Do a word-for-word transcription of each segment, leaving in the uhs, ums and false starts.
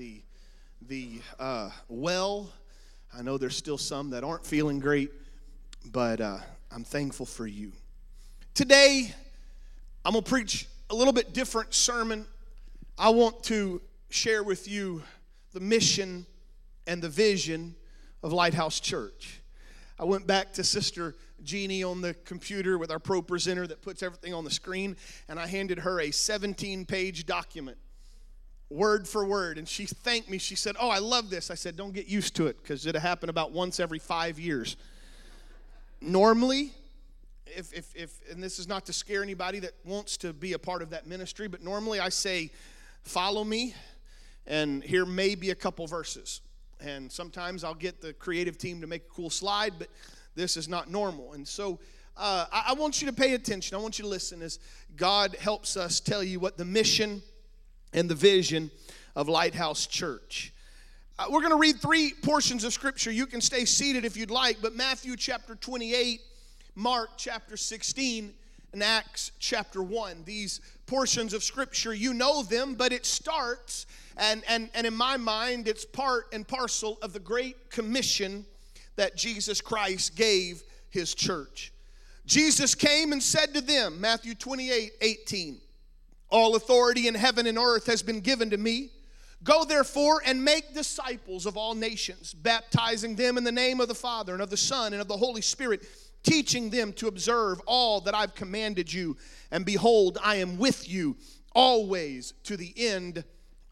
the the uh, well. I know there's still some that aren't feeling great, but uh, I'm thankful for you. Today, I'm going to preach a little bit different sermon. I want to share with you the mission and the vision of Lighthouse Church. I went back to Sister Jeannie on the computer with our pro presenter that puts everything on the screen, and I handed her a seventeen-page document, word for word, and she thanked me. She said, "Oh, I love this." I said, "Don't get used to it, because it'll happen about once every five years." Normally, if, if, if, and this is not to scare anybody that wants to be a part of that ministry, but normally I say, "Follow me," and here may be a couple verses. And sometimes I'll get the creative team to make a cool slide, but this is not normal. And so uh, I, I want you to pay attention. I want you to listen as God helps us tell you what the mission and the vision of Lighthouse Church. Uh, we're going to read three portions of Scripture. You can stay seated if you'd like, but Matthew chapter twenty-eight, Mark chapter sixteen, and Acts chapter one. These portions of Scripture, you know them, but it starts, and, and, and in my mind, it's part and parcel of the Great Commission that Jesus Christ gave his church. Jesus came and said to them, Matthew twenty-eight, eighteen, "All authority in heaven and earth has been given to me. Go therefore and make disciples of all nations, baptizing them in the name of the Father and of the Son and of the Holy Spirit, teaching them to observe all that I've commanded you. And behold, I am with you always to the end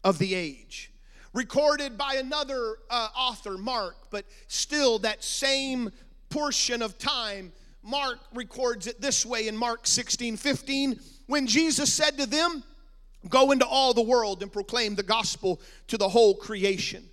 of the age." Recorded by another uh, author, Mark, but still that same portion of time, Mark records it this way in Mark sixteen fifteen, "When Jesus said to them, 'Go into all the world and proclaim the gospel to the whole creation.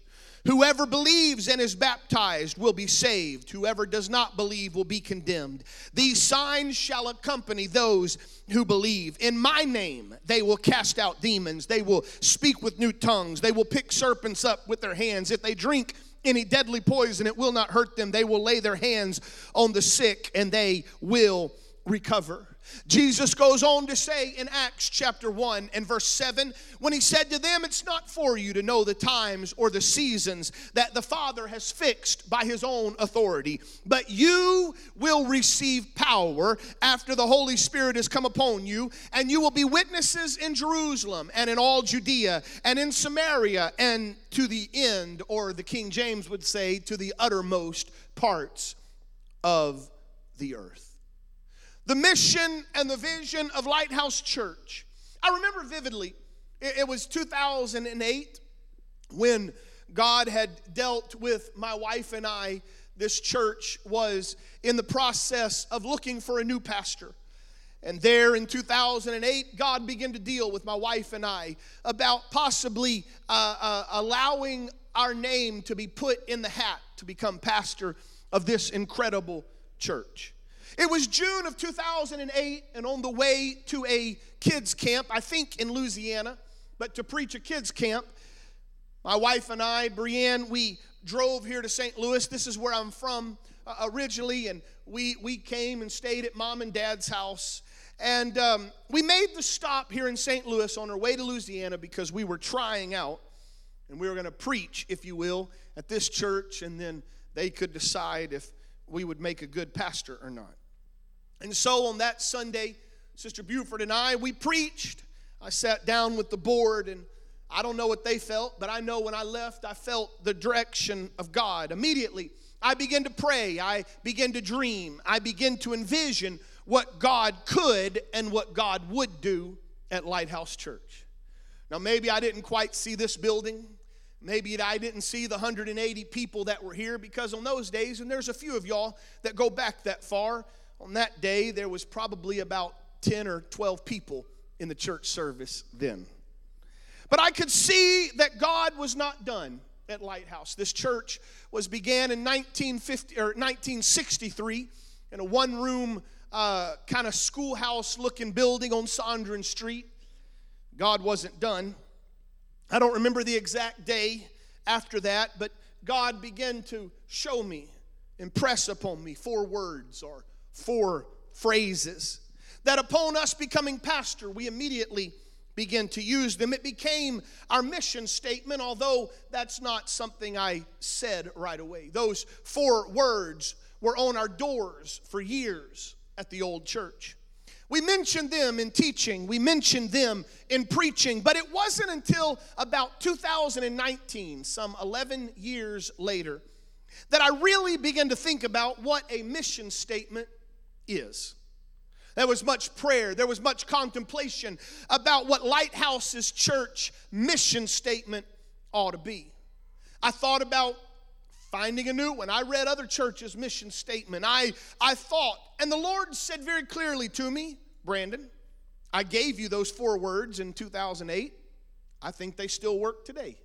Whoever believes and is baptized will be saved. Whoever does not believe will be condemned. These signs shall accompany those who believe. In my name they will cast out demons. They will speak with new tongues. They will pick serpents up with their hands. If they drink any deadly poison, it will not hurt them. They will lay their hands on the sick and they will recover." Jesus goes on to say in Acts chapter one and verse seven, when he said to them, "It's not for you to know the times or the seasons that the Father has fixed by his own authority, but you will receive power after the Holy Spirit has come upon you, and you will be witnesses in Jerusalem and in all Judea and in Samaria and to the end," or the King James would say, "to the uttermost parts of the earth." The mission and the vision of Lighthouse Church. I remember vividly, it was two thousand eight when God had dealt with my wife and I. This church was in the process of looking for a new pastor. And there in two thousand eight, God began to deal with my wife and I about possibly uh, uh, allowing our name to be put in the hat to become pastor of this incredible church. It was June of two thousand eight, and on the way to a kids camp, I think in Louisiana, but to preach a kids camp, my wife and I, Brianne, we drove here to Saint Louis. This is where I'm from uh, originally, and we, we came and stayed at Mom and Dad's house. And um, we made the stop here in Saint Louis on our way to Louisiana because we were trying out, and we were going to preach, if you will, at this church, and then they could decide if we would make a good pastor or not. And so on that Sunday, Sister Buford and I, we preached. I sat down with the board, and I don't know what they felt, but I know when I left, I felt the direction of God. Immediately, I began to pray. I began to dream. I began to envision what God could and what God would do at Lighthouse Church. Now, maybe I didn't quite see this building. Maybe I didn't see the one hundred eighty people that were here, because on those days, and there's a few of y'all that go back that far, on that day there was probably about ten or twelve people in the church service then. But I could see that God was not done at Lighthouse. This church was began in nineteen fifty or nineteen sixty-three in a one-room uh, kind of schoolhouse-looking building on Sondren Street. God wasn't done. I don't remember the exact day after that, but God began to show me, impress upon me four words or four phrases that upon us becoming pastor, we immediately begin to use them. It became our mission statement, although that's not something I said right away. Those four words were on our doors for years at the old church. We mentioned them in teaching. We mentioned them in preaching. But it wasn't until about two thousand nineteen, some eleven years later, that I really began to think about what a mission statement is. There was much prayer. There was much contemplation about what Lighthouse's church mission statement ought to be. I thought about finding a new one. I read other churches' mission statement. I, I thought, and the Lord said very clearly to me, Brandon, I gave you those four words in two thousand eight. I think they still work today.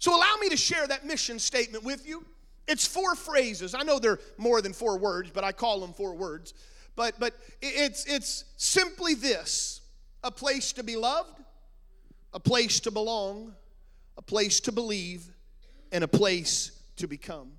So allow me to share that mission statement with you. It's four phrases. I know they're more than four words, but I call them four words. But but it's it's simply this: a place to be loved, a place to belong, a place to believe, and a place to become.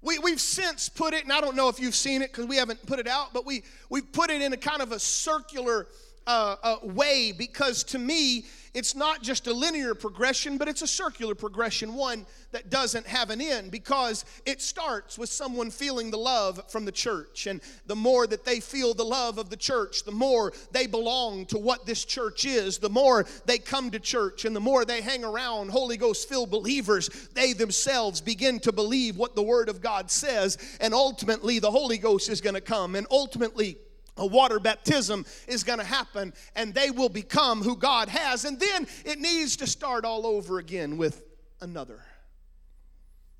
We, we've since put it, and I don't know if you've seen it because we haven't put it out, but we, we've put it in a kind of a circular uh, uh, way, because to me, it's not just a linear progression, but it's a circular progression, one that doesn't have an end, because it starts with someone feeling the love from the church. And the more that they feel the love of the church, the more they belong to what this church is, the more they come to church, and the more they hang around Holy Ghost-filled believers, they themselves begin to believe what the Word of God says. And ultimately, the Holy Ghost is going to come, and ultimately, a water baptism is going to happen, and they will become who God has. And then it needs to start all over again with another.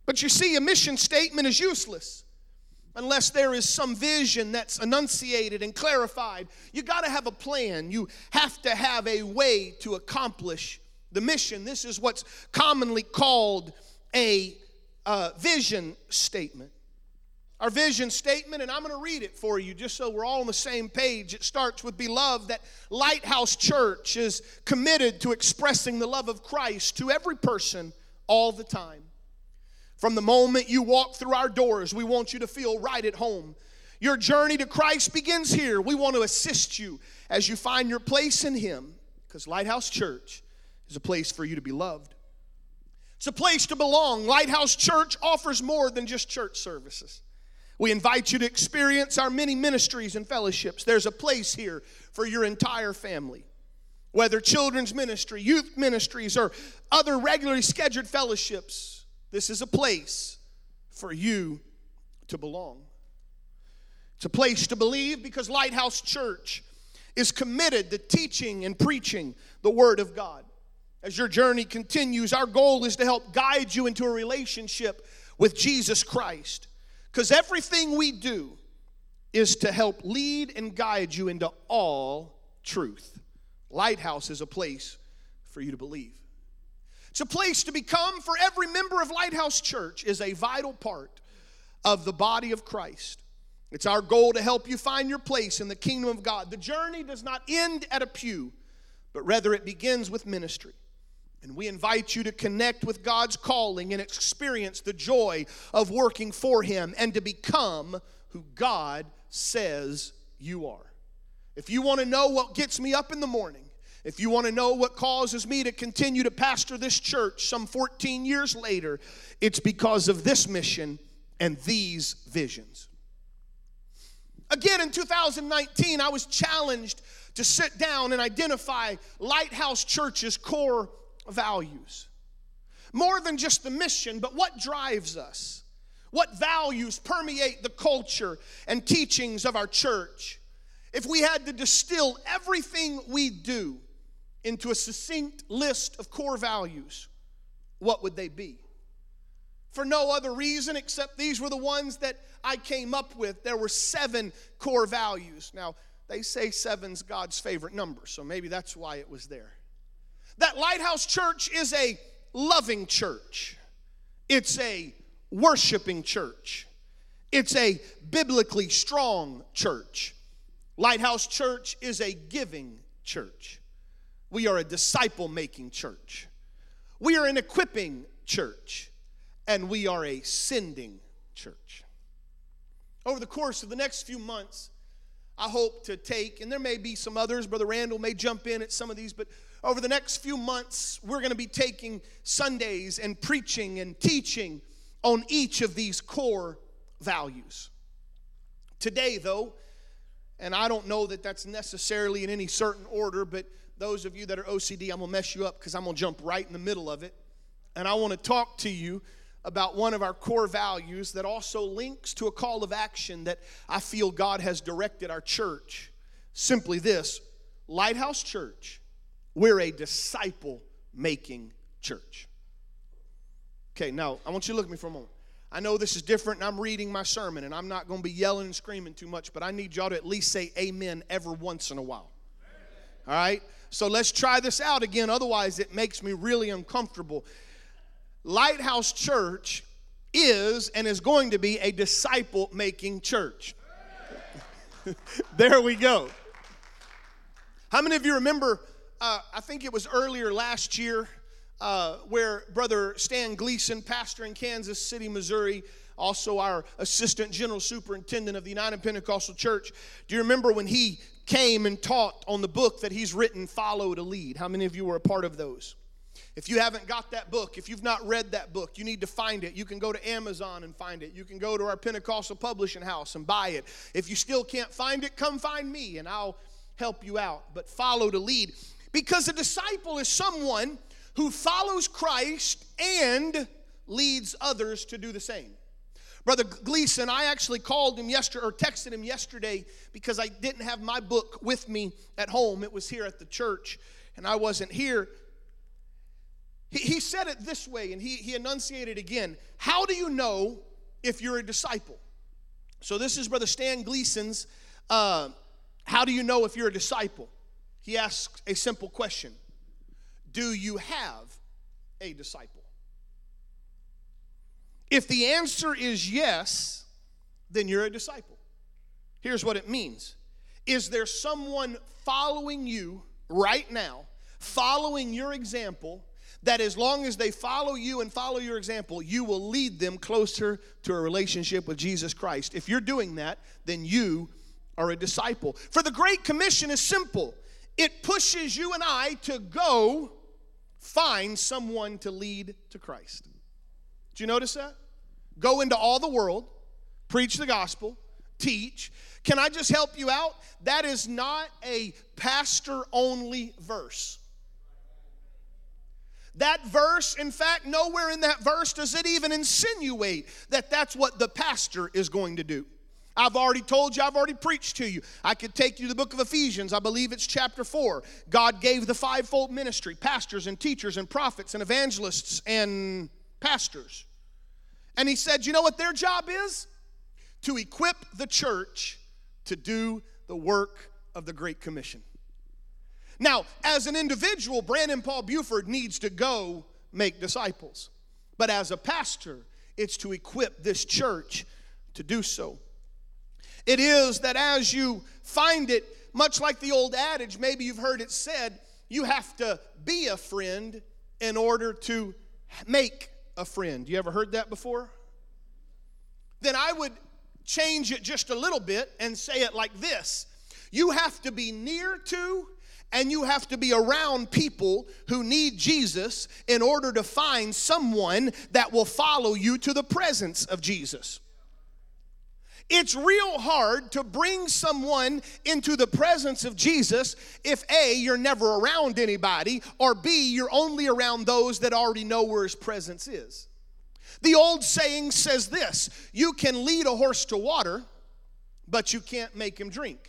But you see, a mission statement is useless unless there is some vision that's enunciated and clarified. You got to have a plan. You have to have a way to accomplish the mission. This is what's commonly called a uh, vision statement. Our vision statement, and I'm going to read it for you just so we're all on the same page. It starts with, beloved, that Lighthouse Church is committed to expressing the love of Christ to every person all the time. From the moment you walk through our doors, we want you to feel right at home. Your journey to Christ begins here. We want to assist you as you find your place in Him, because Lighthouse Church is a place for you to be loved. It's a place to belong. Lighthouse Church offers more than just church services. We invite you to experience our many ministries and fellowships. There's a place here for your entire family. Whether children's ministry, youth ministries, or other regularly scheduled fellowships, this is a place for you to belong. It's a place to believe, because Lighthouse Church is committed to teaching and preaching the Word of God. As your journey continues, our goal is to help guide you into a relationship with Jesus Christ, because everything we do is to help lead and guide you into all truth. Lighthouse is a place for you to believe. It's a place to become, for every member of Lighthouse Church is a vital part of the body of Christ. It's our goal to help you find your place in the kingdom of God. The journey does not end at a pew, but rather it begins with ministry. And we invite you to connect with God's calling and experience the joy of working for Him and to become who God says you are. If you want to know what gets me up in the morning, if you want to know what causes me to continue to pastor this church some fourteen years later, it's because of this mission and these visions. Again, in two thousand nineteen, I was challenged to sit down and identify Lighthouse Church's core values. More than just the mission, but what drives us? What values permeate the culture and teachings of our church? If we had to distill everything we do into a succinct list of core values, what would they be? For no other reason except these were the ones that I came up with. There were seven core values. Now, they say seven's God's favorite number, so maybe that's why it was there. That Lighthouse Church is a loving church. It's a worshiping church. It's a biblically strong church. Lighthouse Church is a giving church. We are a disciple-making church. We are an equipping church. And we are a sending church. Over the course of the next few months, I hope to take, and there may be some others. Brother Randall may jump in at some of these, but over the next few months, we're going to be taking Sundays and preaching and teaching on each of these core values. Today, though, and I don't know that that's necessarily in any certain order, but those of you that are O C D, I'm going to mess you up because I'm going to jump right in the middle of it. And I want to talk to you about one of our core values that also links to a call of action that I feel God has directed our church. Simply this: Lighthouse Church, we're a disciple-making church. Okay, now, I want you to look at me for a moment. I know this is different, and I'm reading my sermon, and I'm not going to be yelling and screaming too much, but I need y'all to at least say amen every once in a while. All right? So let's try this out again. Otherwise, it makes me really uncomfortable. Lighthouse Church is and is going to be a disciple-making church. There we go. How many of you remember, uh, I think it was earlier last year, uh, where Brother Stan Gleason, pastor in Kansas City, Missouri, also our assistant general superintendent of the United Pentecostal Church, do you remember when he came and taught on the book that he's written, Follow the Lead? How many of you were a part of those? If you haven't got that book, if you've not read that book, you need to find it. You can go to Amazon and find it. You can go to our Pentecostal publishing house and buy it. If you still can't find it, come find me and I'll help you out. But Follow the Lead. Because a disciple is someone who follows Christ and leads others to do the same. Brother Gleason, I actually called him yesterday or texted him yesterday because I didn't have my book with me at home. It was here at the church and I wasn't here. He said it this way, and he, he enunciated again. How do you know if you're a disciple? So this is Brother Stan Gleason's, uh, how do you know if you're a disciple? He asks a simple question. Do you have a disciple? If the answer is yes, then you're a disciple. Here's what it means. Is there someone following you right now, following your example, that as long as they follow you and follow your example, you will lead them closer to a relationship with Jesus Christ? If you're doing that, then you are a disciple. For the Great Commission is simple. It pushes you and I to go find someone to lead to Christ. Did you notice that? Go into all the world, preach the gospel, teach. Can I just help you out? That is not a pastor-only verse. That verse, in fact, nowhere in that verse does it even insinuate that that's what the pastor is going to do. I've already told you, I've already preached to you. I could take you to the book of Ephesians. I believe it's chapter four. God gave the fivefold ministry, pastors and teachers and prophets and evangelists and pastors. And he said, you know what their job is? To equip the church to do the work of the Great Commission. Now, as an individual, Brandon Paul Buford needs to go make disciples. But as a pastor, it's to equip this church to do so. It is that as you find it, much like the old adage, maybe you've heard it said, you have to be a friend in order to make a friend. You ever heard that before? Then I would change it just a little bit and say it like this. You have to be near to and you have to be around people who need Jesus in order to find someone that will follow you to the presence of Jesus. It's real hard to bring someone into the presence of Jesus if A, you're never around anybody, or B, you're only around those that already know where his presence is. The old saying says this: you can lead a horse to water, but you can't make him drink.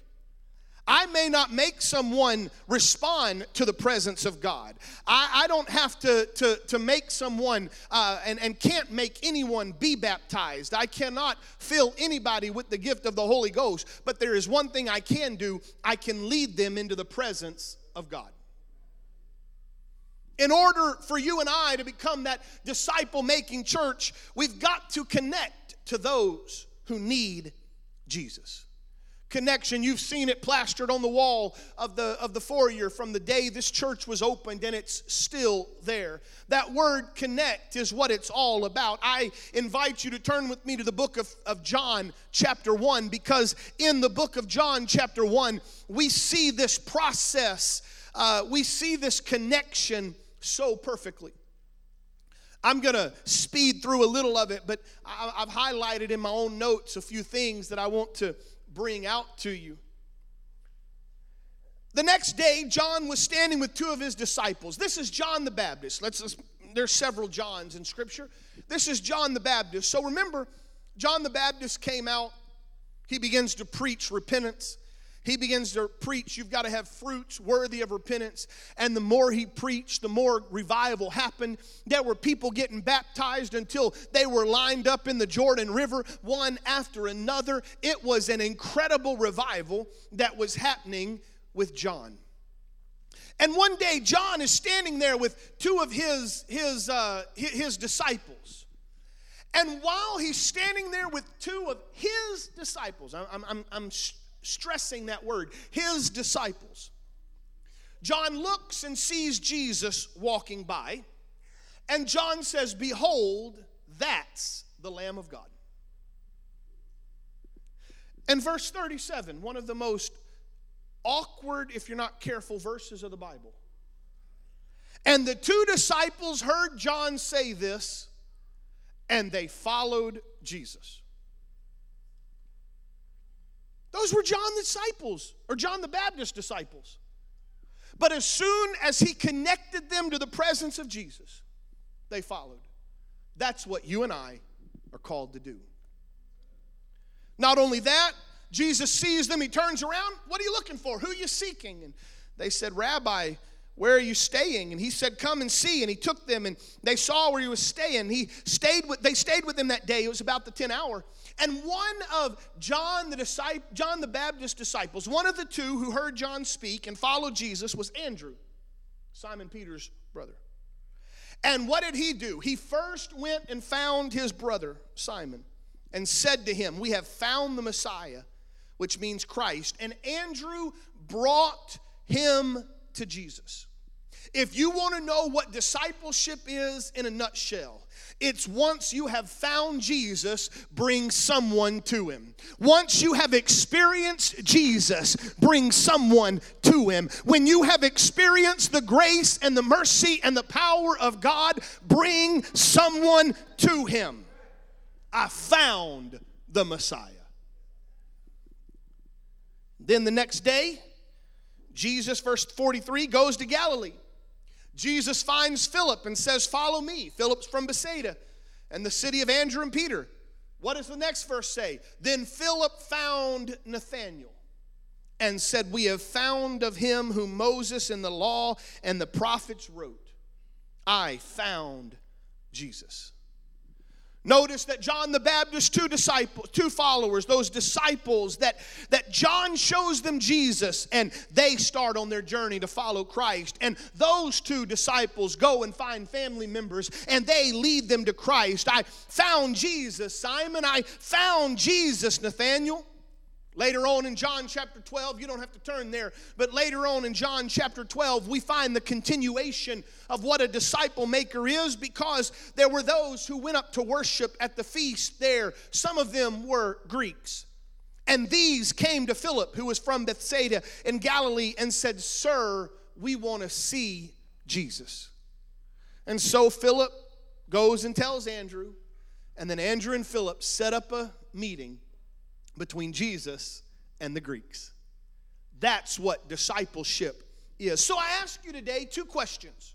I may not make someone respond to the presence of God. I, I don't have to, to, to make someone uh, and, and can't make anyone be baptized. I cannot fill anybody with the gift of the Holy Ghost. But there is one thing I can do. I can lead them into the presence of God. In order for you and I to become that disciple-making church, we've got to connect to those who need Jesus. connection. You've seen it plastered on the wall of the of the foyer from the day this church was opened, and it's still there. That word connect is what it's all about. I invite you to turn with me to the book of, of John chapter one, because in the book of John chapter one, we see this process. Uh, we see this connection so perfectly. I'm going to speed through a little of it, but I, I've highlighted in my own notes a few things that I want to bring out to you. The next day, John was standing with two of his disciples. This is John the Baptist. Let's, let's there's several Johns in Scripture. This is John the Baptist. So remember, John the Baptist came out. He begins to preach repentance. He begins to preach, you've got to have fruits worthy of repentance. And the more he preached, the more revival happened. There were people getting baptized until they were lined up in the Jordan River, one after another. It was an incredible revival that was happening with John. And one day, John is standing there with two of his, his, uh, his disciples. And while he's standing there with two of his disciples, I'm, I'm, I'm stressing that word, his disciples. John looks and sees Jesus walking by, and John says, "Behold, that's the Lamb of God." And verse thirty-seven, one of the most awkward, if you're not careful, verses of the Bible. "And the two disciples heard John say this, and they followed Jesus." Those were John's disciples, or John the Baptist's disciples. But as soon as he connected them to the presence of Jesus, they followed. That's what you and I are called to do. Not only that, Jesus sees them. He turns around. "What are you looking for? Who are you seeking?" And they said, "Rabbi, where are you staying?" And he said, "Come and see." And he took them, and they saw where he was staying. He stayed with, they stayed with him that day. It was about the tenth hour. And one of John the disciple, John the Baptist's disciples, one of the two who heard John speak and followed Jesus, was Andrew, Simon Peter's brother. And what did he do? He first went and found his brother, Simon, and said to him, "We have found the Messiah," which means Christ. And Andrew brought him to Jesus. If you want to know what discipleship is in a nutshell, it's once you have found Jesus, bring someone to him. Once you have experienced Jesus, bring someone to him. When you have experienced the grace and the mercy and the power of God, bring someone to him. I found the Messiah. Then the next day, Jesus, verse forty-three, goes to Galilee. Jesus finds Philip and says, "Follow me." Philip's from Bethsaida and the city of Andrew and Peter. What does the next verse say? "Then Philip found Nathanael and said, 'We have found of him whom Moses and the law and the prophets wrote.'" I found Jesus. Notice that John the Baptist, two disciples, two followers, those disciples that, that John shows them Jesus, and they start on their journey to follow Christ. And those two disciples go and find family members, and they lead them to Christ. I found Jesus, Simon. I found Jesus, Nathanael. Later on in John chapter twelve, you don't have to turn there, but later on in John chapter twelve, we find the continuation of what a disciple maker is, because there were those who went up to worship at the feast there. Some of them were Greeks. And these came to Philip, who was from Bethsaida in Galilee, and said, "Sir, we want to see Jesus." And so Philip goes and tells Andrew, and then Andrew and Philip set up a meeting between Jesus and the Greeks. That's what discipleship is. So I ask you today two questions.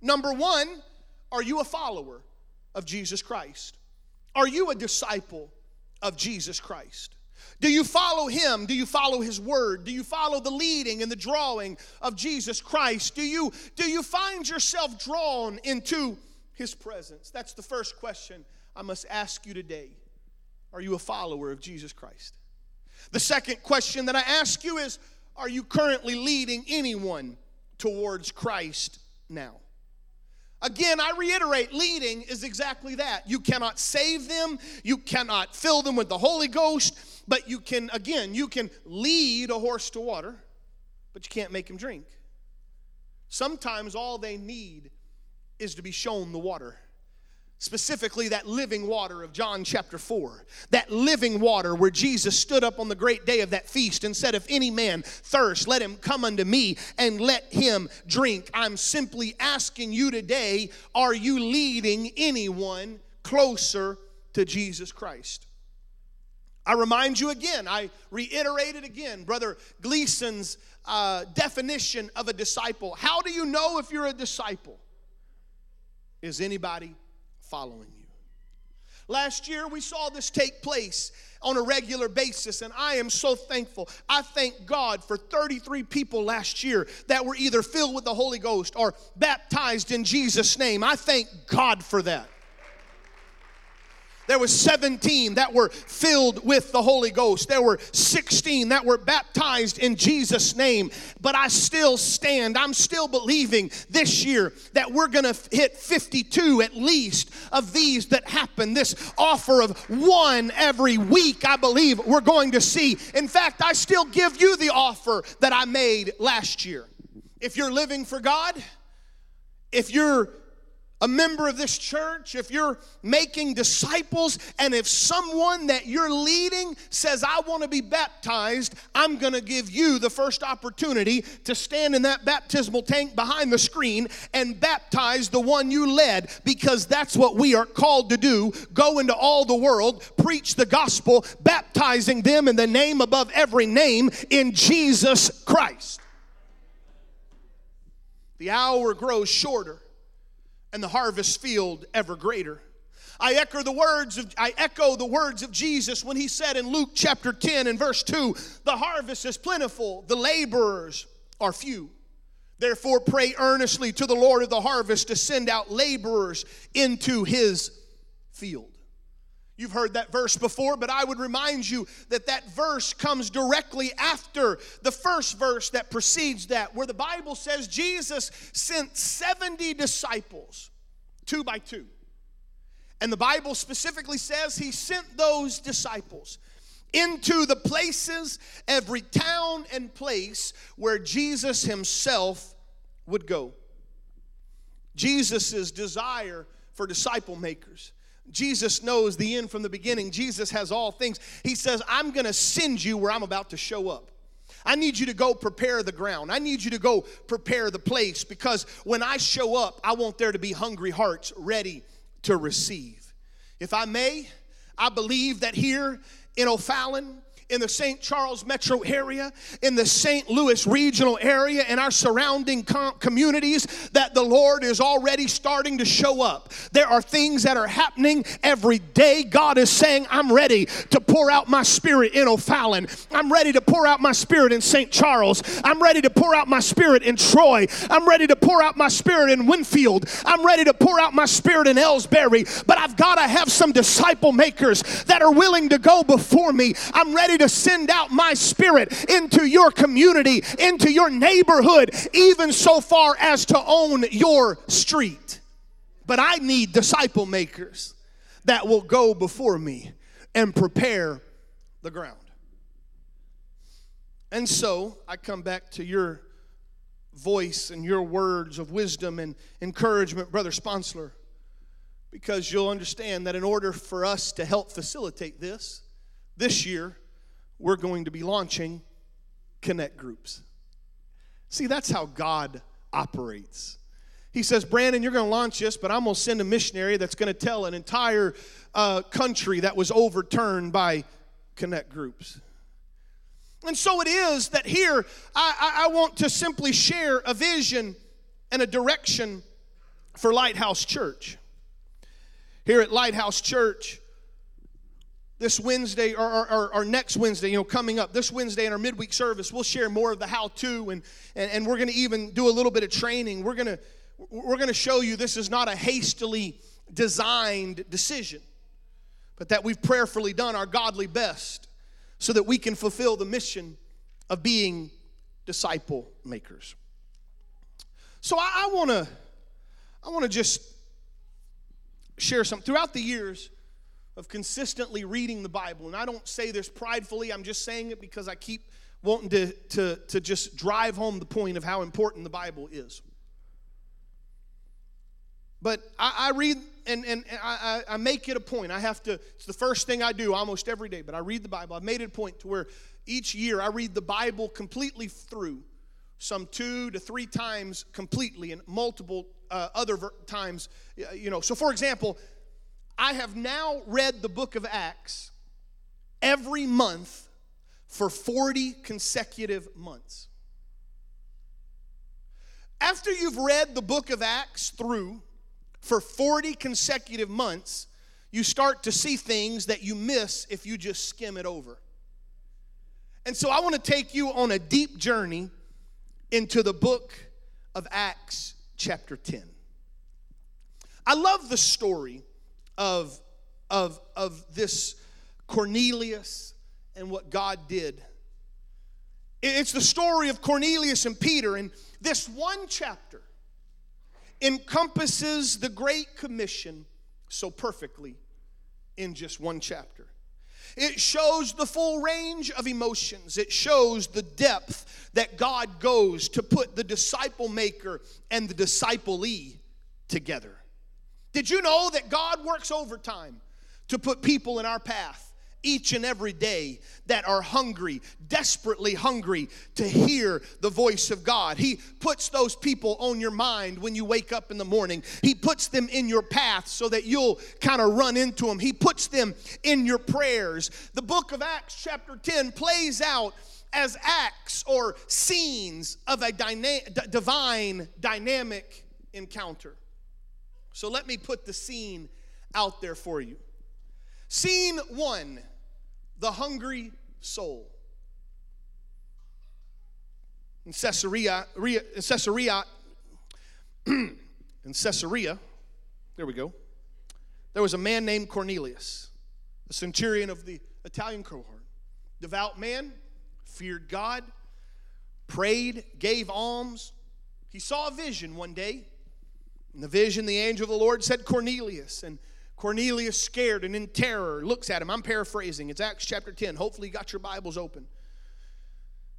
Number one, are you a follower of Jesus Christ? Are you a disciple of Jesus Christ? Do you follow him? Do you follow his word? Do you follow the leading and the drawing of Jesus Christ? Do you, do you find yourself drawn into his presence? That's the first question I must ask you today. Are you a follower of Jesus Christ? The second question that I ask you is, are you currently leading anyone towards Christ now? Again, I reiterate, leading is exactly that. You cannot save them. You cannot fill them with the Holy Ghost. But you can, again, you can lead a horse to water, but you can't make him drink. Sometimes all they need is to be shown the water. Specifically, that living water of John chapter four. That living water where Jesus stood up on the great day of that feast and said, if any man thirst, let him come unto me and let him drink. I'm simply asking you today, are you leading anyone closer to Jesus Christ? I remind you again, I reiterate it again, Brother Gleason's uh, definition of a disciple. How do you know if you're a disciple? Is anybody following you? Last year, we saw this take place on a regular basis, and I am so thankful. I thank God for thirty-three people last year that were either filled with the Holy Ghost or baptized in Jesus' name. I thank God for that. There were seventeen that were filled with the Holy Ghost. There were sixteen that were baptized in Jesus' name. But I still stand. I'm still believing this year that we're going to hit fifty-two at least of these that happen. This offer of one every week, I believe we're going to see. In fact, I still give you the offer that I made last year. If you're living for God, if you're a member of this church, if you're making disciples, and if someone that you're leading says, I want to be baptized, I'm going to give you the first opportunity to stand in that baptismal tank behind the screen and baptize the one you led, because that's what we are called to do. Go into all the world, preach the gospel, baptizing them in the name above every name in Jesus Christ. The hour grows shorter and the harvest field ever greater. I echo the words of I echo the words of Jesus when he said in Luke chapter ten and verse two, the harvest is plentiful, the laborers are few. Therefore pray earnestly to the Lord of the harvest to send out laborers into his field. You've heard that verse before, but I would remind you that that verse comes directly after the first verse that precedes that, where the Bible says Jesus sent seventy disciples, two by two. And the Bible specifically says he sent those disciples into the places, every town and place where Jesus himself would go. Jesus' desire for disciple makers. Jesus knows the end from the beginning. Jesus has all things. He says, I'm going to send you where I'm about to show up. I need you to go prepare the ground. I need you to go prepare the place, because when I show up, I want there to be hungry hearts ready to receive. If I may, I believe that here in O'Fallon, in the Saint Charles metro area, in the Saint Louis regional area, and our surrounding com- communities, that the Lord is already starting to show up. There are things that are happening every day. God is saying, I'm ready to pour out my spirit in O'Fallon. I'm ready to pour out my spirit in Saint Charles. I'm ready to pour out my spirit in Troy. I'm ready to pour out my spirit in Winfield. I'm ready to pour out my spirit in Elsberry. But I've got to have some disciple makers that are willing to go before me. I'm ready to to send out my spirit into your community, into your neighborhood, even so far as to own your street. But I need disciple makers that will go before me and prepare the ground. And so I come back to your voice and your words of wisdom and encouragement, Brother Sponsler, because you'll understand that in order for us to help facilitate this, this year, we're going to be launching Connect Groups. See, that's how God operates. He says, Brandon, you're going to launch this, but I'm going to send a missionary that's going to tell an entire uh, country that was overturned by Connect Groups. And so it is that here I, I want to simply share a vision and a direction for Lighthouse Church. Here at Lighthouse Church, This Wednesday, or, or, or next Wednesday, you know, coming up, this Wednesday in our midweek service, we'll share more of the how-to, and, and, and we're going to even do a little bit of training. We're going to we're going to show you this is not a hastily designed decision, but that we've prayerfully done our godly best so that we can fulfill the mission of being disciple makers. So I, I want to I want to just share something. Throughout the years, of consistently reading the Bible. And I don't say this pridefully. I'm just saying it because I keep wanting to, to, to just drive home the point of how important the Bible is. But I, I read and, and, and I, I make it a point. I have to, it's the first thing I do almost every day, but I read the Bible. I've made it a point to where each year I read the Bible completely through, some two to three times completely, and multiple uh, other ver- times. You know. So for example, I have now read the book of Acts every month for forty consecutive months. After you've read the book of Acts through for forty consecutive months, you start to see things that you miss if you just skim it over. And so I want to take you on a deep journey into the book of Acts chapter ten. I love the story of, of, of this Cornelius and what God did. It's the story of Cornelius and Peter, and this one chapter encompasses the Great Commission so perfectly in just one chapter. It shows the full range of emotions. It shows the depth that God goes to put the disciple maker and the disciplee together. Did you know that God works overtime to put people in our path each and every day that are hungry, desperately hungry to hear the voice of God? He puts those people on your mind when you wake up in the morning. He puts them in your path so that you'll kind of run into them. He puts them in your prayers. The book of Acts chapter ten plays out as acts or scenes of a dyna- d- divine dynamic encounter. So let me put the scene out there for you. Scene one. The hungry soul. In Caesarea, in Caesarea, in Caesarea, there we go, there was a man named Cornelius, a centurion of the Italian cohort. Devout man, feared God, prayed, gave alms. He saw a vision one day. In the vision, the angel of the Lord said, Cornelius, and Cornelius, scared and in terror, looks at him. I'm paraphrasing. It's Acts chapter ten. Hopefully you got your Bibles open.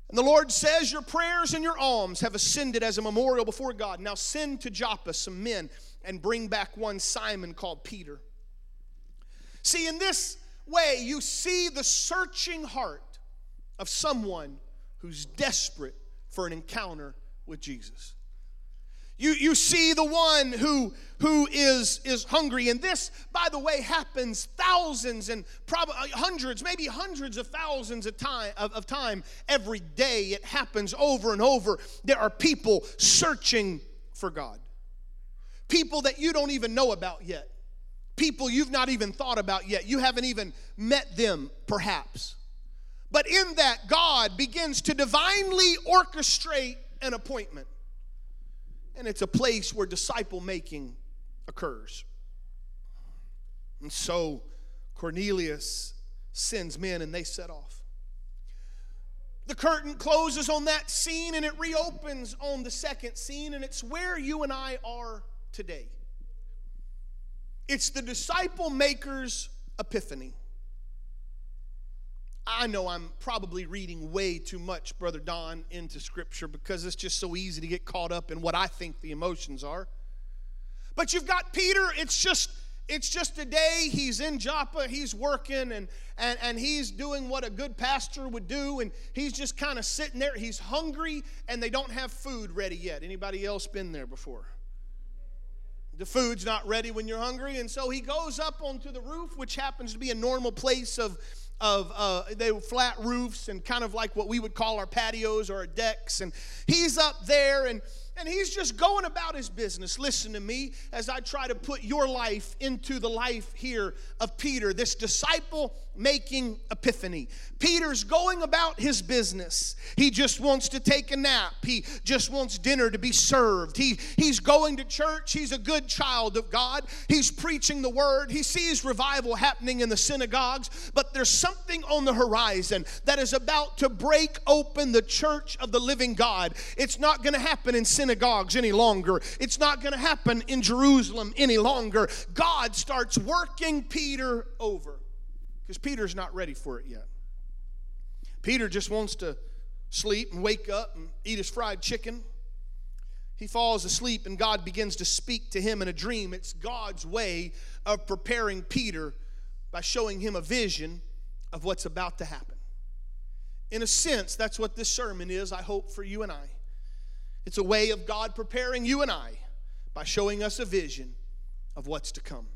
And the Lord says, your prayers and your alms have ascended as a memorial before God. Now send to Joppa some men and bring back one Simon called Peter. See, in this way, you see the searching heart of someone who's desperate for an encounter with Jesus. You, you see the one who, who is, is hungry. And this, by the way, happens thousands and probably hundreds, maybe hundreds of thousands of time, of, of time every day. It happens over and over. There are people searching for God. People that you don't even know about yet. People you've not even thought about yet. You haven't even met them, perhaps. But in that, God begins to divinely orchestrate an appointment. And it's a place where disciple-making occurs. And so Cornelius sends men and they set off. The curtain closes on that scene and it reopens on the second scene, and it's where you and I are today. It's the disciple-maker's epiphany. I know I'm probably reading way too much, Brother Don, into Scripture because it's just so easy to get caught up in what I think the emotions are. But you've got Peter. It's just it's just a day. He's in Joppa. He's working, and, and, and he's doing what a good pastor would do, and he's just kind of sitting there. He's hungry, and they don't have food ready yet. Anybody else been there before? The food's not ready when you're hungry, and so he goes up onto the roof, which happens to be a normal place of of uh, they were flat roofs and kind of like what we would call our patios or our decks. And he's up there, and, and he's just going about his business. Listen to me as I try to put your life into the life here of Peter, this disciple-making epiphany. Peter's going about his business. He just wants to take a nap. He just wants dinner to be served. He, he's going to church. He's a good child of God. He's preaching the word. He sees revival happening in the synagogues, but there's something on the horizon that is about to break open the church of the living God. It's not going to happen in sin. synagogues any longer. It's not going to happen in Jerusalem any longer. God starts working Peter over because Peter's not ready for it yet. Peter just wants to sleep and wake up and eat his fried chicken. He falls asleep and God begins to speak to him in a dream. It's God's way of preparing Peter by showing him a vision of what's about to happen. In a sense, that's what this sermon is, I hope, for you and I. It's a way of God preparing you and I by showing us a vision of what's to come.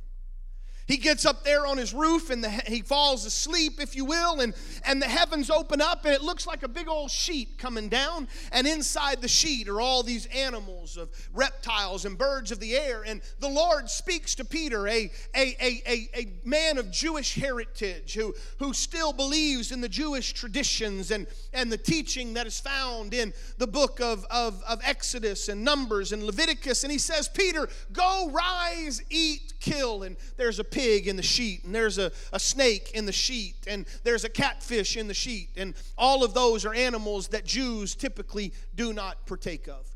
He gets up there on his roof and the, he falls asleep, if you will, and, and the heavens open up and it looks like a big old sheet coming down. And inside the sheet are all these animals of reptiles and birds of the air. And the Lord speaks to Peter, a, a, a, a, a man of Jewish heritage who, who still believes in the Jewish traditions and, and the teaching that is found in the book of, of, of Exodus and Numbers and Leviticus. And he says, Peter, go, rise, eat, kill. And there's a pig in the sheet, and there's a, a snake in the sheet, and there's a catfish in the sheet, and all of those are animals that Jews typically do not partake of.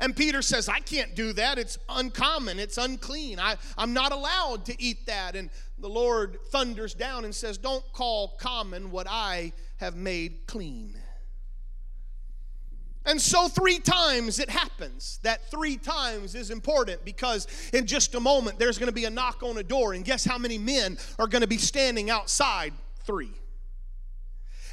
And Peter says, I can't do that. It's uncommon. It's unclean. I, I'm not allowed to eat that. And the Lord thunders down and says, don't call common what I have made clean. And so three times it happens. That three times is important because in just a moment there's going to be a knock on a door. And guess how many men are going to be standing outside? Three.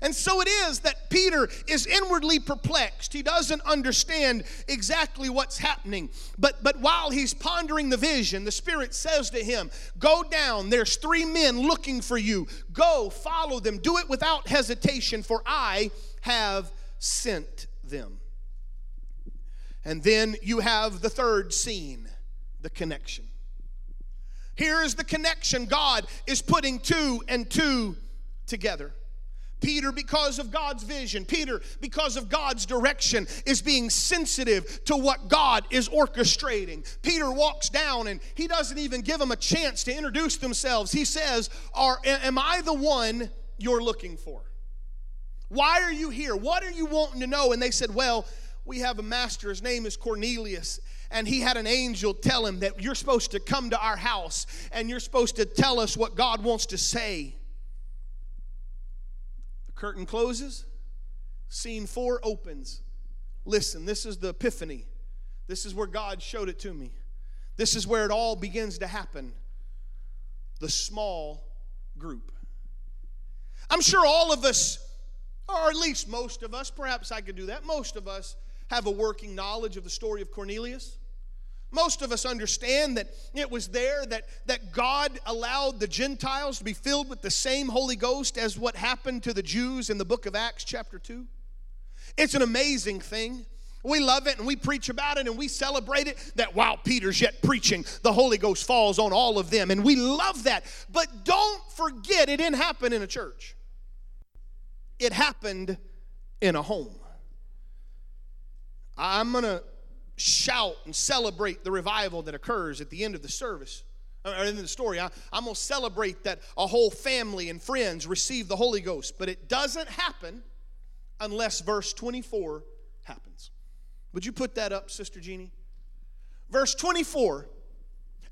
And so it is that Peter is inwardly perplexed. He doesn't understand exactly what's happening. But, but while he's pondering the vision, the Spirit says to him, go down. There's three men looking for you. Go, follow them. Do it without hesitation, for I have sent them. And then you have the third scene, the connection. Here is the connection. God is putting two and two together. Peter, because of God's vision, Peter, because of God's direction, is being sensitive to what God is orchestrating. Peter walks down and he doesn't even give them a chance to introduce themselves. He says, "Are, am I the one you're looking for? Why are you here? What are you wanting to know?" And they said, well, we have a master. His name is Cornelius. And he had an angel tell him that you're supposed to come to our house and you're supposed to tell us what God wants to say. The curtain closes. Scene four opens. Listen, this is the epiphany. This is where God showed it to me. This is where it all begins to happen. The small group. I'm sure all of us, or at least most of us, perhaps I could do that, most of us have a working knowledge of the story of Cornelius. Most of us understand that it was there that, that God allowed the Gentiles to be filled with the same Holy Ghost as what happened to the Jews in the book of Acts chapter two. It's an amazing thing. We love it and we preach about it and we celebrate it, that while Peter's yet preaching, the Holy Ghost falls on all of them. And we love that. But don't forget, it didn't happen in a church. It happened in a home. I'm going to shout and celebrate the revival that occurs at the end of the service. Or in the story, I, I'm going to celebrate that a whole family and friends receive the Holy Ghost. But it doesn't happen unless verse twenty-four happens. Would you put that up, Sister Jeannie? Verse twenty-four.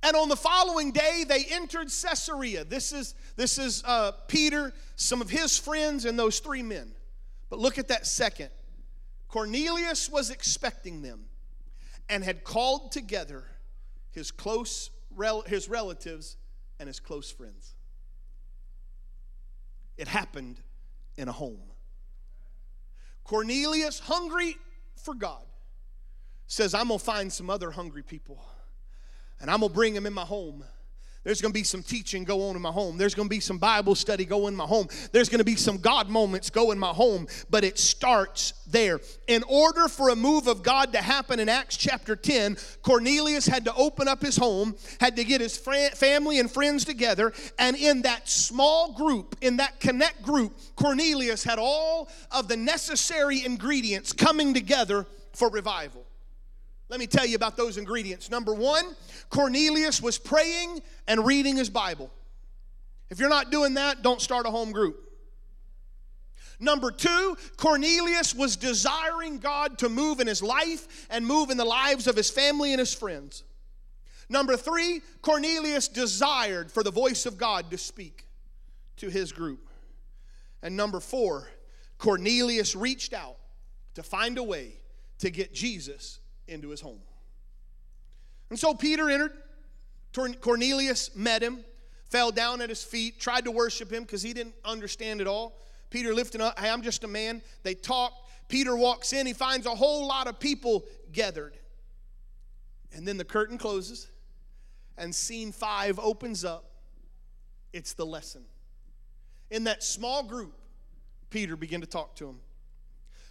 And on the following day, they entered Caesarea. This is, this is uh, Peter, some of his friends, and those three men. But look at that second. Cornelius was expecting them and had called together his close rel- his relatives and his close friends. It happened in a home. Cornelius, hungry for God, says, I'm going to find some other hungry people. And I'm going to bring them in my home. There's going to be some teaching go on in my home. There's going to be some Bible study go in my home. There's going to be some God moments go in my home. But it starts there. In order for a move of God to happen in Acts chapter ten, Cornelius had to open up his home, had to get his fr- family and friends together. And in that small group, in that connect group, Cornelius had all of the necessary ingredients coming together for revival. Let me tell you about those ingredients. Number one, Cornelius was praying and reading his Bible. If you're not doing that, don't start a home group. Number two, Cornelius was desiring God to move in his life and move in the lives of his family and his friends. Number three, Cornelius desired for the voice of God to speak to his group. And number four, Cornelius reached out to find a way to get Jesus into his home. And so Peter entered. Cornelius met him, fell down at his feet, tried to worship him because he didn't understand it all. Peter lifted up, hey, I'm just a man. They talked. Peter walks in. He finds a whole lot of people gathered. And then the curtain closes, and scene five opens up. It's the lesson. In that small group, Peter began to talk to him.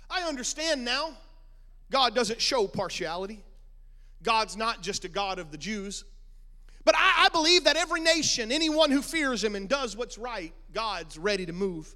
I understand now, God doesn't show partiality. God's not just a God of the Jews. But I, I believe that every nation, anyone who fears him and does what's right, God's ready to move.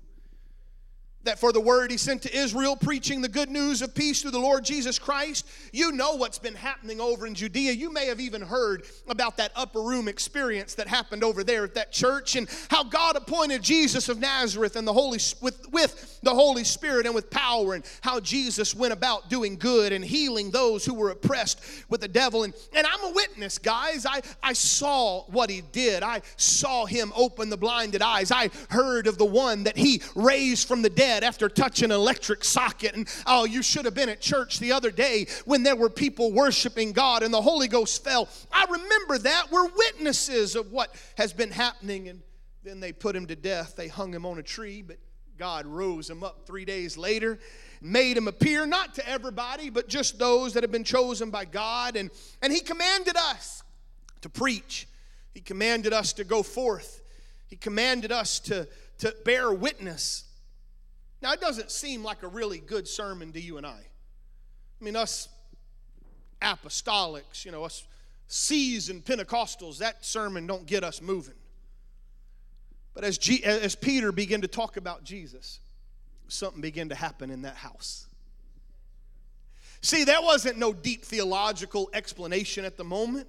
That for the word he sent to Israel, preaching the good news of peace through the Lord Jesus Christ. You know what's been happening over in Judea. You may have even heard about that upper room experience that happened over there at that church, and how God appointed Jesus of Nazareth and the Holy with, with the Holy Spirit and with power, and how Jesus went about doing good and healing those who were oppressed with the devil. And, and I'm a witness, guys. I, I saw what he did. I saw him open the blinded eyes. I heard of the one that he raised from the dead after touching an electric socket. And oh, you should have been at church the other day when there were people worshiping God and the Holy Ghost fell. I remember that. We're witnesses of what has been happening. And then they put him to death. They hung him on a tree, but God rose him up three days later, made him appear, not to everybody, but just those that have been chosen by God. And, and he commanded us to preach. He commanded us to go forth. He commanded us to, to bear witness. Now, it doesn't seem like a really good sermon to you and I. I mean, us apostolics, you know, us seasoned Pentecostals, that sermon don't get us moving. But as, G, as Peter began to talk about Jesus, something began to happen in that house. See, there wasn't no deep theological explanation at the moment.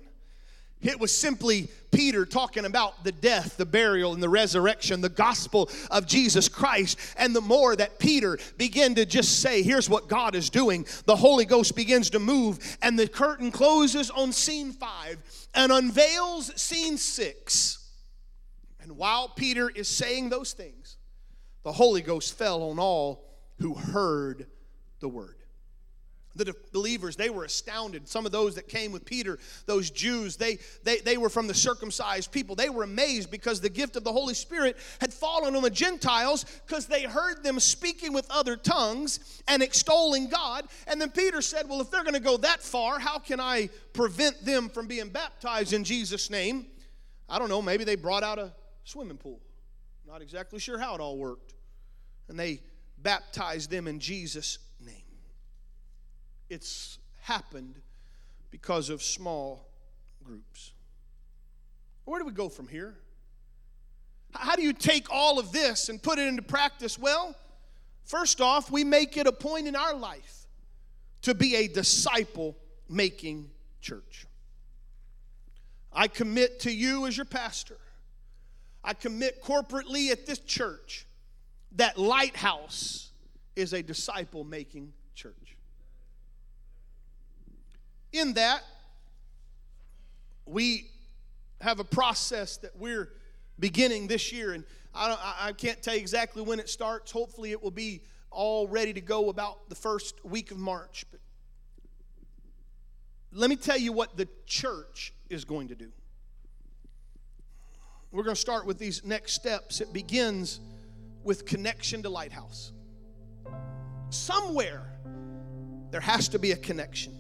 It was simply Peter talking about the death, the burial, and the resurrection, the gospel of Jesus Christ. And the more that Peter began to just say, here's what God is doing, the Holy Ghost begins to move, and the curtain closes on scene five and unveils scene six. And while Peter is saying those things, the Holy Ghost fell on all who heard the word. The believers, they were astounded. Some of those that came with Peter, those Jews, they, they, they were from the circumcised people. They were amazed because the gift of the Holy Spirit had fallen on the Gentiles, because they heard them speaking with other tongues and extolling God. And then Peter said, well, if they're going to go that far, how can I prevent them from being baptized in Jesus' name? I don't know, maybe they brought out a swimming pool. Not exactly sure how it all worked. And they baptized them in Jesus' name. It's happened because of small groups. Where do we go from here? How do you take all of this and put it into practice? Well, first off, we make it a point in our life to be a disciple-making church. I commit to you as your pastor. I commit corporately at this church that Lighthouse is a disciple-making church. In that, we have a process that we're beginning this year, and I, don't, I can't tell you exactly when it starts. Hopefully it will be all ready to go about the first week of March. But let me tell you what the church is going to do. We're going to start with these next steps. It begins with connection to Lighthouse. Somewhere there has to be a connection.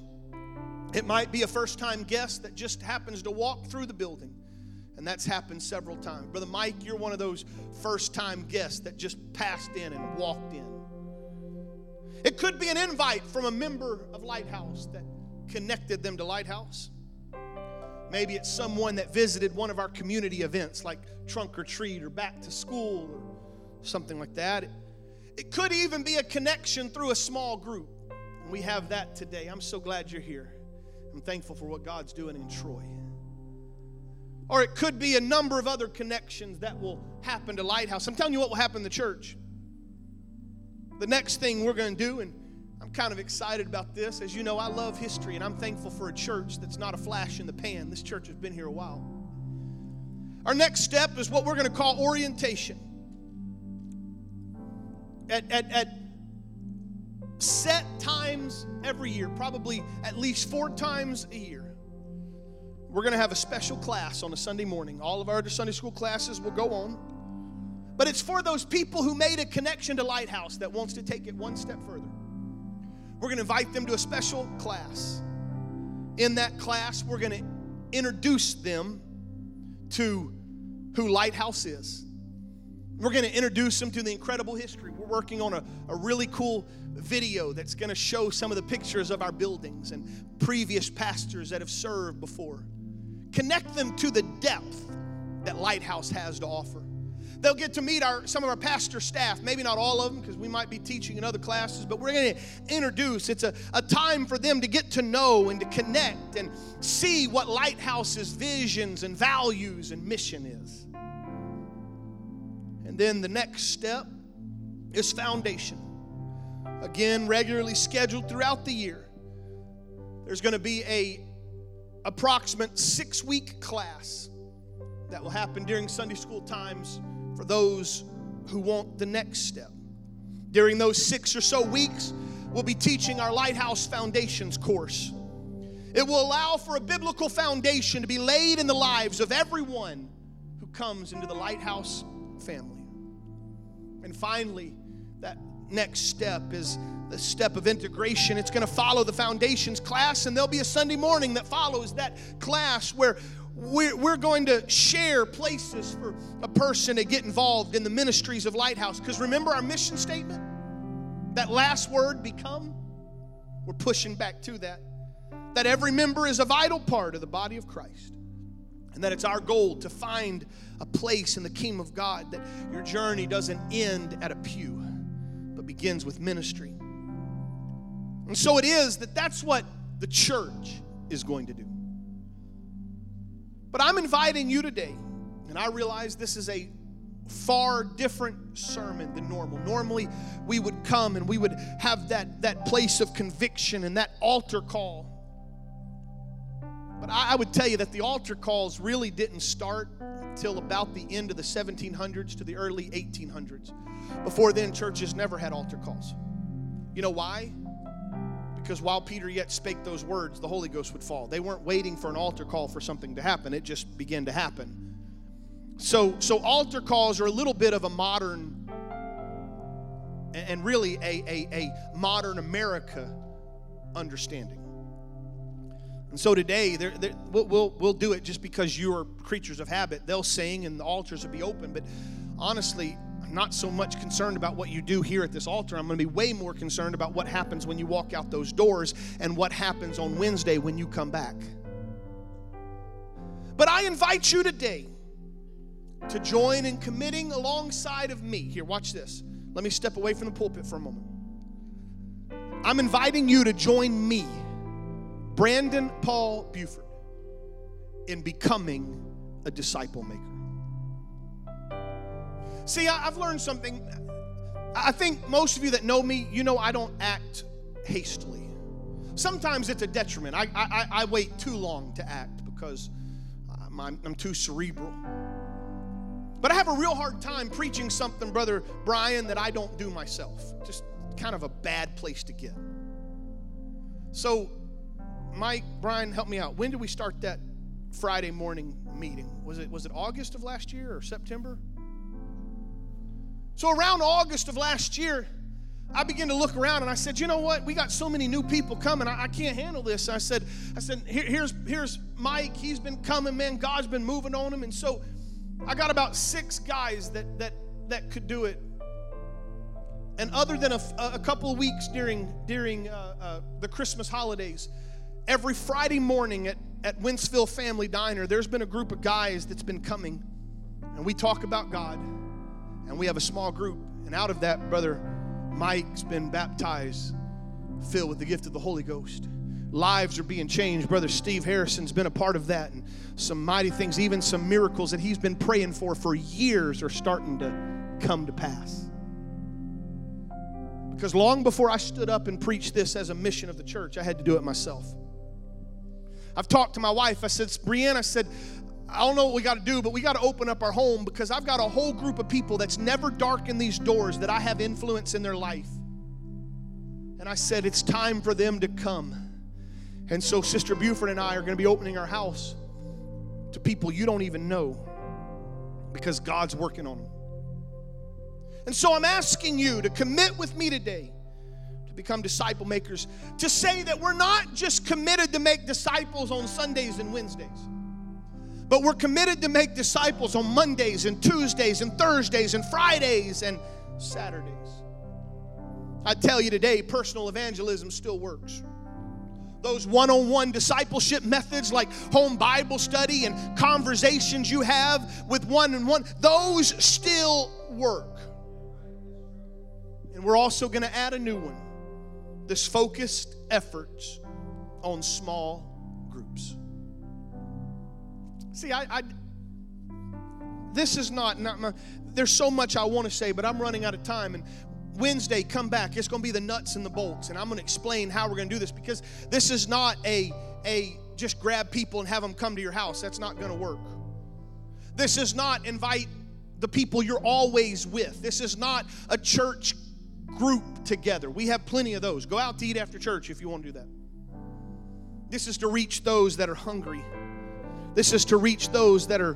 It might be a first-time guest that just happens to walk through the building, and that's happened several times. Brother Mike, you're one of those first-time guests that just passed in and walked in. It could be an invite from a member of Lighthouse that connected them to Lighthouse. Maybe it's someone that visited one of our community events like Trunk or Treat or Back to School or something like that. It, it could even be a connection through a small group, and we have that today. I'm so glad you're here. I'm thankful for what God's doing in Troy. Or it could be a number of other connections that will happen to Lighthouse. I'm telling you what will happen to the church. The next thing we're going to do, and I'm kind of excited about this. As you know, I love history, and I'm thankful for a church that's not a flash in the pan. This church has been here a while. Our next step is what we're going to call orientation. At, at, at set times every year, probably at least four times a year, we're going to have a special class on a Sunday morning. All of our other Sunday school classes will go on. But it's for those people who made a connection to Lighthouse that wants to take it one step further. We're going to invite them to a special class. In that class, we're going to introduce them to who Lighthouse is. We're going to introduce them to the incredible history. We're working on a, a really cool video that's going to show some of the pictures of our buildings and previous pastors that have served before. Connect them to the depth that Lighthouse has to offer. They'll get to meet our, some of our pastor staff, maybe not all of them because we might be teaching in other classes, but we're going to introduce. It's a, a time for them to get to know and to connect and see what Lighthouse's visions and values and mission is. And then the next step is foundation. Again, regularly scheduled throughout the year. There's going to be a approximate six-week class that will happen during Sunday school times for those who want the next step. During those six or so weeks, we'll be teaching our Lighthouse Foundations course. It will allow for a biblical foundation to be laid in the lives of everyone who comes into the Lighthouse family. And finally, that next step is the step of integration. It's going to follow the Foundations class, and there'll be a Sunday morning that follows that class where we're going to share places for a person to get involved in the ministries of Lighthouse. Because remember our mission statement? That last word, become? We're pushing back to that. That every member is a vital part of the body of Christ. And that it's our goal to find a place in the kingdom of God. That your journey doesn't end at a pew, but begins with ministry. And so it is that that's what the church is going to do. But I'm inviting you today, and I realize this is a far different sermon than normal. Normally, we would come and we would have that, that place of conviction and that altar call. But I, I would tell you that the altar calls really didn't start until about the end of the seventeen hundreds to the early eighteen hundreds. Before then, churches never had altar calls. You know why? Because while Peter yet spake those words, the Holy Ghost would fall. They weren't waiting for an altar call for something to happen. It just began to happen. So, so altar calls are a little bit of a modern, and really a, a, a modern America understanding. And so today, they're, they're, we'll, we'll, we'll do it just because you are creatures of habit. They'll sing and the altars will be open. But honestly, not so much concerned about what you do here at this altar. I'm going to be way more concerned about what happens when you walk out those doors and what happens on Wednesday when you come back. But I invite you today to join in committing alongside of me. Here, watch this. Let me step away from the pulpit for a moment. I'm inviting you to join me, Brandon Paul Buford, in becoming a disciple maker. See, I've learned something. I think most of you that know me, you know I don't act hastily. Sometimes it's a detriment. I I, I wait too long to act because I'm, I'm too cerebral. But I have a real hard time preaching something, Brother Brian, that I don't do myself. Just kind of a bad place to get. So, Mike, Brian, help me out. When did we start that Friday morning meeting? Was it was it August of last year or September? So around August of last year, I began to look around and I said, you know what? We got so many new people coming. I, I can't handle this. I said, I said, Here, here's, here's Mike. He's been coming, man. God's been moving on him. And so I got about six guys that that that could do it. And other than a, a couple of weeks during during uh, uh, the Christmas holidays, every Friday morning at, at Wintzville Family Diner, there's been a group of guys that's been coming. And we talk about God. And we have a small group. And out of that, Brother Mike's been baptized, filled with the gift of the Holy Ghost. Lives are being changed. Brother Steve Harrison's been a part of that. And some mighty things, even some miracles that he's been praying for for years are starting to come to pass. Because long before I stood up and preached this as a mission of the church, I had to do it myself. I've talked to my wife. I said, Brianne, I said, I don't know what we got to do, but we got to open up our home because I've got a whole group of people that's never darkened these doors that I have influence in their life. And I said, it's time for them to come. And so Sister Buford and I are going to be opening our house to people you don't even know because God's working on them. And so I'm asking you to commit with me today to become disciple makers, to say that we're not just committed to make disciples on Sundays and Wednesdays, but we're committed to make disciples on Mondays and Tuesdays and Thursdays and Fridays and Saturdays. I tell you today, personal evangelism still works. Those one-on-one discipleship methods like home Bible study and conversations you have with one and one, those still work. And we're also going to add a new one, this focused efforts on small groups. See, I, I this is not, not my, there's so much I want to say, but I'm running out of time. And Wednesday, come back. It's going to be the nuts and the bolts, and I'm going to explain how we're going to do this because this is not a, a just grab people and have them come to your house. That's not going to work. This is not invite the people you're always with. This is not a church group together. We have plenty of those. Go out to eat after church if you want to do that. This is to reach those that are hungry. This is to reach those that are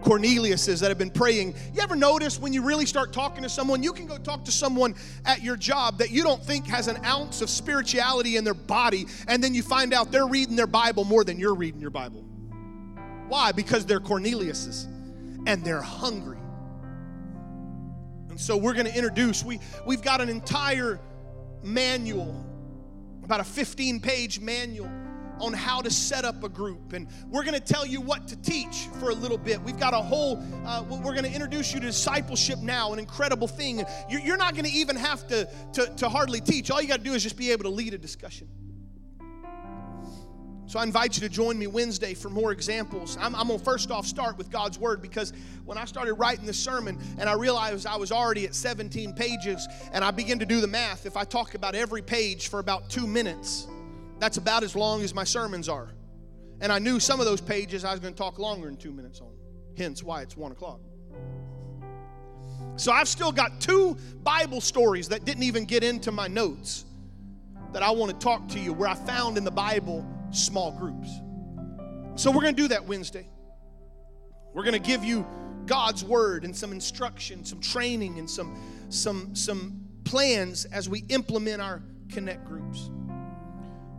Cornelius's that have been praying. You ever notice when you really start talking to someone, you can go talk to someone at your job that you don't think has an ounce of spirituality in their body, and then you find out they're reading their Bible more than you're reading your Bible. Why? Because they're Cornelius's, and they're hungry. And so we're going to introduce, we, we've got an entire manual, about a fifteen-page manual on how to set up a group, and we're going to tell you what to teach for a little bit. We've got a whole, uh, we're going to introduce you to Discipleship Now, an incredible thing. You're not going to even have to, to, to hardly teach. All you got to do is just be able to lead a discussion. So I invite you to join me Wednesday for more examples. I'm, I'm going to first off start with God's Word because when I started writing this sermon and I realized I was already at seventeen pages and I began to do the math, if I talk about every page for about two minutes, that's about as long as my sermons are. And I knew some of those pages I was going to talk longer than two minutes on, hence why it's one o'clock. So I've still got two Bible stories that didn't even get into my notes that I want to talk to you where I found in the Bible small groups. So we're going to do that Wednesday. We're going to give you God's Word and some instruction, some training, and some, some, some plans as we implement our Connect Groups.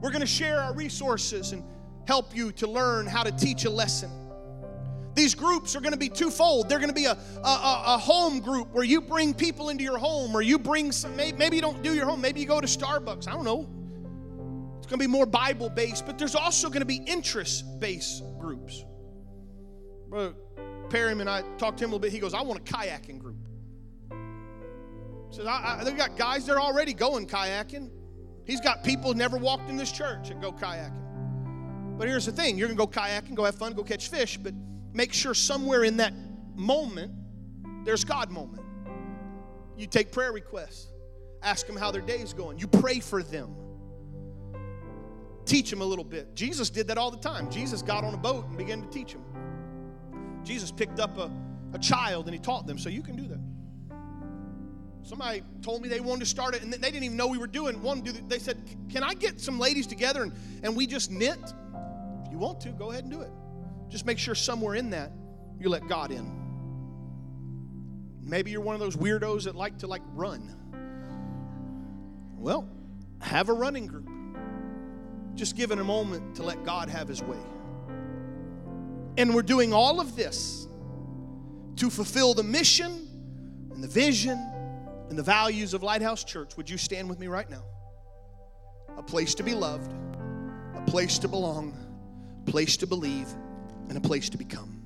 We're going to share our resources and help you to learn how to teach a lesson. These groups are going to be twofold. They're going to be a, a, a home group where you bring people into your home, or you bring some, maybe you don't do your home, maybe you go to Starbucks, I don't know. It's going to be more Bible-based, but there's also going to be interest-based groups. Brother Perryman and I talked to him a little bit. He goes, I want a kayaking group. He says, I, I, they've got guys that are already going kayaking. He's got people who never walked in this church and go kayaking. But here's the thing. You're going to go kayaking, go have fun, go catch fish, but make sure somewhere in that moment, there's God moment. You take prayer requests. Ask them how their day's going. You pray for them. Teach them a little bit. Jesus did that all the time. Jesus got on a boat and began to teach them. Jesus picked up a, a child and he taught them, so you can do that. Somebody told me they wanted to start it, and they didn't even know we were doing one. They said, can I get some ladies together, and, and we just knit? If you want to, go ahead and do it. Just make sure somewhere in that you let God in. Maybe you're one of those weirdos that like to, like, run. Well, have a running group. Just give it a moment to let God have his way. And we're doing all of this to fulfill the mission and the vision and the values of Lighthouse Church. Would you stand with me right now? A place to be loved, a place to belong, a place to believe, and a place to become.